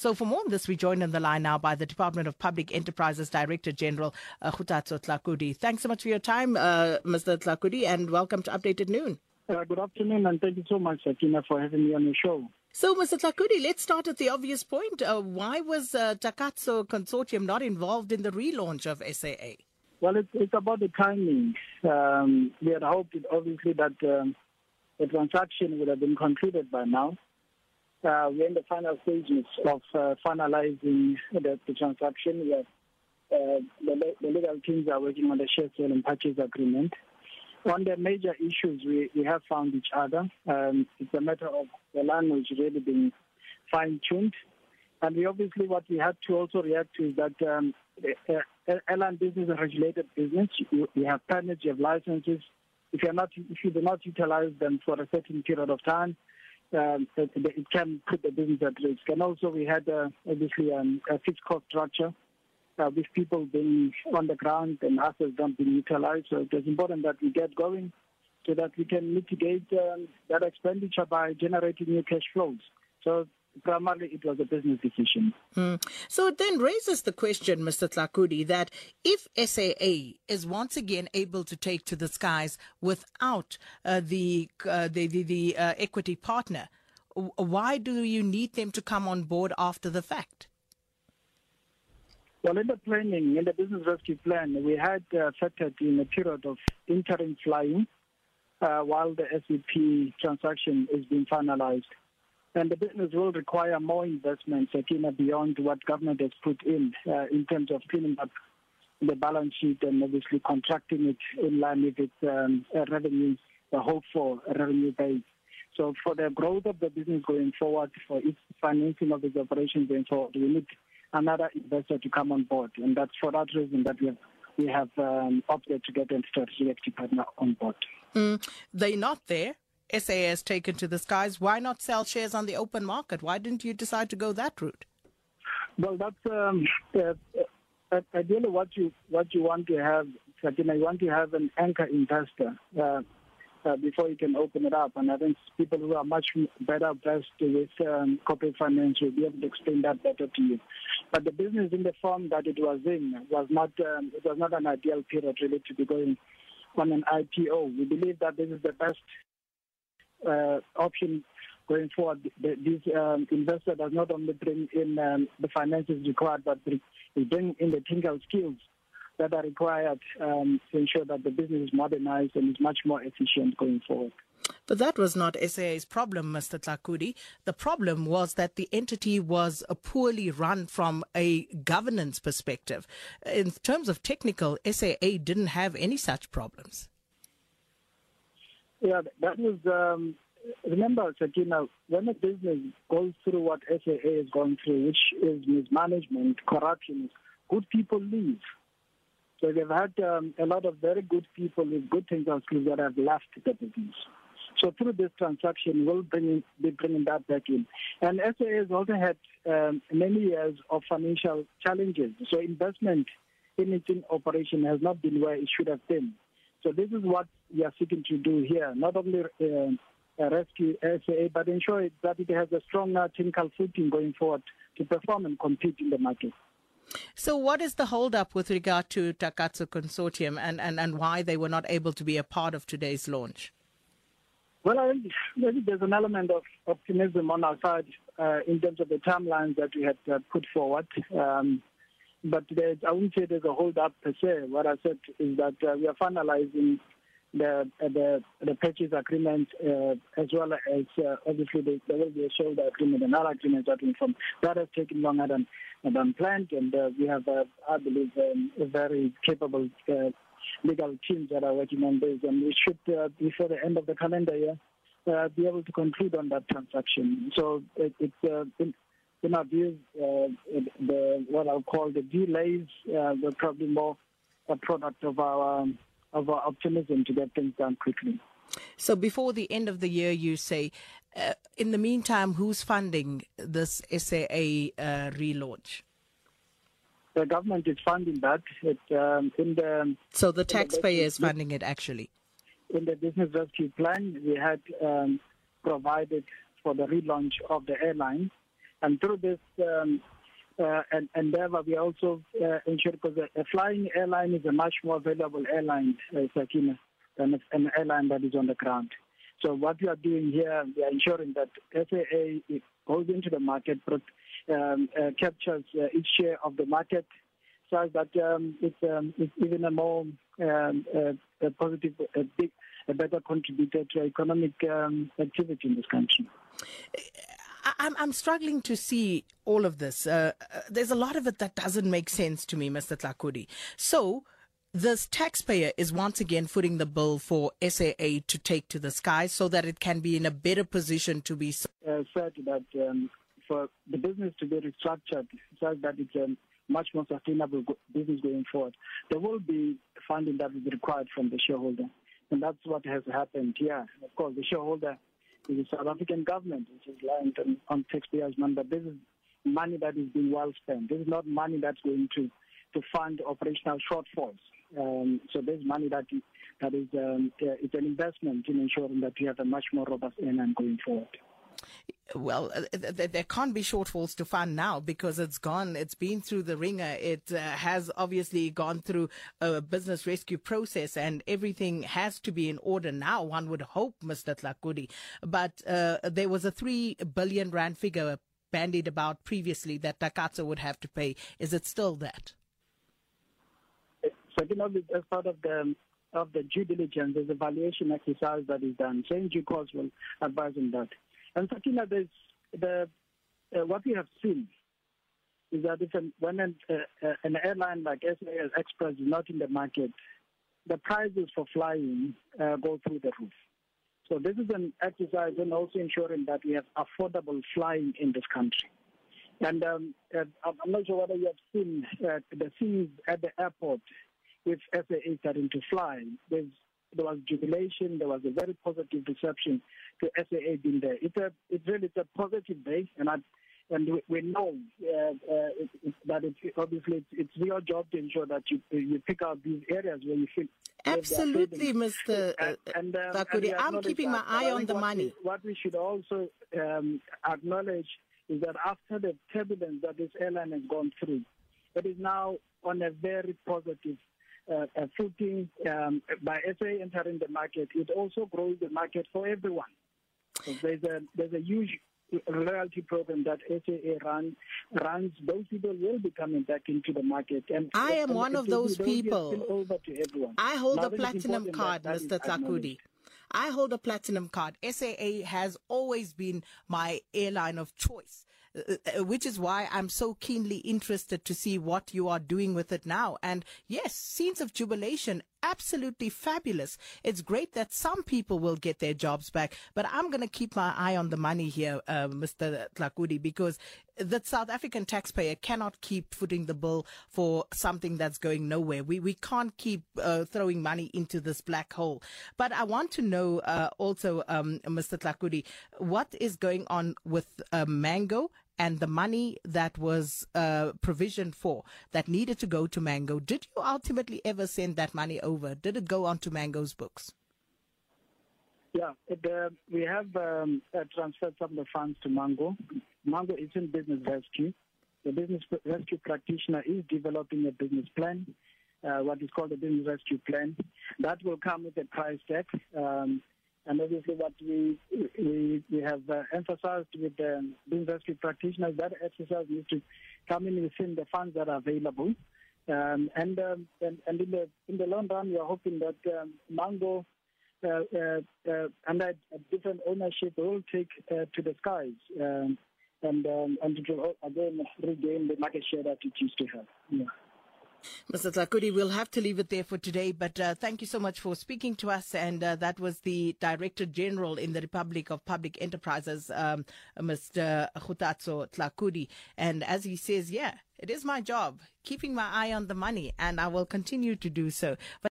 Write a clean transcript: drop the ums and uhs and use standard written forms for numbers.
So for more on this, we're joined on the line now by the Department of Public Enterprises Director General, Kgathatso Tlakudi. Thanks so much for your time, Mr. Tlakudi, and welcome to Updated Noon. Good afternoon, and thank you so much, Satina, for having me on your show. So, Mr. Tlakudi, let's start at the obvious point. Why was Takatso Consortium not involved in the relaunch of SAA? Well, it's about the timing. We had hoped, obviously, that the transaction would have been concluded by now. We're in the final stages of finalizing the transaction. We have, the legal teams are working on the share sale and purchase agreement. On the major issues, we have found each other. It's a matter of the language really being fine-tuned. And we obviously, what we had to also react to is that airline business is a regulated business. You have permits, you have licenses. If you do not utilize them for a certain period of time, it can put the business at risk. And also we had, obviously, a fixed cost structure with people being on the ground and assets not being utilized. So it is important that we get going so that we can mitigate that expenditure by generating new cash flows. So primarily it was a business decision. So it then raises the question, Mr. Tlakudi, that if SAA is once again able to take to the skies without the equity partner, why do you need them to come on board after the fact? Well, in the business rescue plan, we had factored in a period of interim flying while the SEP transaction is being finalized. And the business will require more investments, Satina, beyond what government has put in terms of cleaning up the balance sheet and obviously contracting it in line with its revenue, the hope for a revenue base. So for the growth of the business going forward, for its financing of its operations going forward, we need another investor to come on board. And that's for that reason that we have opted to get a strategic partner on board. They're not there. SAA has taken to the skies. Why not sell shares on the open market? Why didn't you decide to go that route? Well, that's ideally what you want to have, Satina. You want to have an anchor investor before you can open it up. And I think people who are much better versed with corporate finance will be able to explain that better to you. But the business in the form that it was in was not. It was not an ideal period really to be going on an IPO. We believe that this is the best option going forward. This investor does not only bring in the finances required, but they bring in the technical skills that are required to ensure that the business is modernized and is much more efficient going forward. But that was not SAA's problem, Mr. Tlakudi. The problem was that the entity was poorly run from a governance perspective. In terms of technical, SAA didn't have any such problems. Yeah, that was, remember, Satina, when a business goes through what SAA has gone through, which is mismanagement, corruption, good people leave. So they've had a lot of very good people with good technical skills that have left the business. So through this transaction, we'll be bringing that back in. And SAA has also had many years of financial challenges. So investment in its operation has not been where it should have been. So this is what we are seeking to do here, not only rescue SAA, but ensure that it has a stronger technical footing going forward to perform and compete in the market. So what is the hold-up with regard to Takatso Consortium and why they were not able to be a part of today's launch? Well, I think there's an element of optimism on our side in terms of the timelines that we had put forward. But I wouldn't say there's a hold-up per se. What I said is that we are finalizing the purchase agreement as well as, obviously, there will be a shareholder agreement and other agreements that will come. That has taken longer than planned, and we have, I believe, a very capable legal teams that are working on this, and we should, before the end of the calendar year, be able to conclude on that transaction. So in our view, what I'll call the delays were probably more a product of our optimism to get things done quickly. So before the end of the year, you say, in the meantime, who's funding this SAA relaunch? The government is funding that. So the taxpayer is funding it, actually. In the business rescue plan, we had provided for the relaunch of the airline. And through this endeavor, we also ensure, because a flying airline is a much more valuable airline, Satina, than an airline that is on the ground. So what we are doing here, we are ensuring that SAA goes into the market, captures each share of the market, so that it's even a more positive, a better contributor to economic activity in this country. I'm struggling to see all of this. There's a lot of it that doesn't make sense to me, Mr. Tlakudi. So this taxpayer is once again footing the bill for SAA to take to the sky so that it can be in a better position to be... said that for the business to be restructured so that it's a much more sustainable business going forward, there will be funding that will be required from the shareholder. And that's what has happened here. Of course, the shareholder is the South African government, which is lying on taxpayers' money. But this is money that is being well spent. This is not money that's going to fund operational shortfalls. So there's money that is it's an investment in ensuring that we have a much more robust airline going forward. Well, there can't be shortfalls to fund now because it's gone. It's been through the ringer. It has obviously gone through a business rescue process, and everything has to be in order now, one would hope, Mr. Tlakudi. But there was a 3 billion rand figure bandied about previously that Takatso would have to pay. Is it still that? So, you know, as part of the due diligence, there's a valuation exercise that is done. Same due course will advise on that. And Satina, what we have seen is that when an airline like SAA Express is not in the market, the prices for flying go through the roof. So this is an exercise in also ensuring that we have affordable flying in this country. And I'm not sure whether you have seen the scenes at the airport with SAA starting to fly. There was jubilation. There was a very positive reception to SAA being there. It's really a positive day, and we know that it's your job to ensure that you pick out these areas where you feel absolutely, Mr. Tlakudi. I'm keeping my eye on the money. What we should also acknowledge is that after the turbulence that this airline has gone through, it is now on a very positive footing. By SAA entering the market, it also grows the market for everyone. So there's a huge loyalty program that SAA runs. Those people will be coming back into the market. And I am one of those people. Over to everyone. I hold a platinum card, Mr. Tlakudi. I hold a platinum card. SAA has always been my airline of choice, which is why I'm so keenly interested to see what you are doing with it now. And yes, scenes of jubilation, absolutely fabulous. It's great that some people will get their jobs back, but I'm going to keep my eye on the money here, Mr. Tlakudi, because the South African taxpayer cannot keep footing the bill for something that's going nowhere. We can't keep throwing money into this black hole. But I want to know also, Mr. Tlakudi, what is going on with Mango? And the money that was provisioned for, that needed to go to Mango, did you ultimately ever send that money over? Did it go onto Mango's books? Yeah, we have transferred some of the funds to Mango. Mango is in business rescue. The business rescue practitioner is developing a business plan, what is called a business rescue plan. That will come with a price tag. And obviously what we have emphasized with the business rescue practitioners, that exercise needs to come in within the funds that are available. And in the long run, we are hoping that Mango, under a different ownership, will take to the skies and it will again regain the market share that it used to have. Yeah. Mr. Tlakudi, we'll have to leave it there for today, but thank you so much for speaking to us. And that was the Director General in the Republic of Public Enterprises, Mr. Kgathatso Tlakudi. And as he says, yeah, it is my job, keeping my eye on the money, and I will continue to do so. But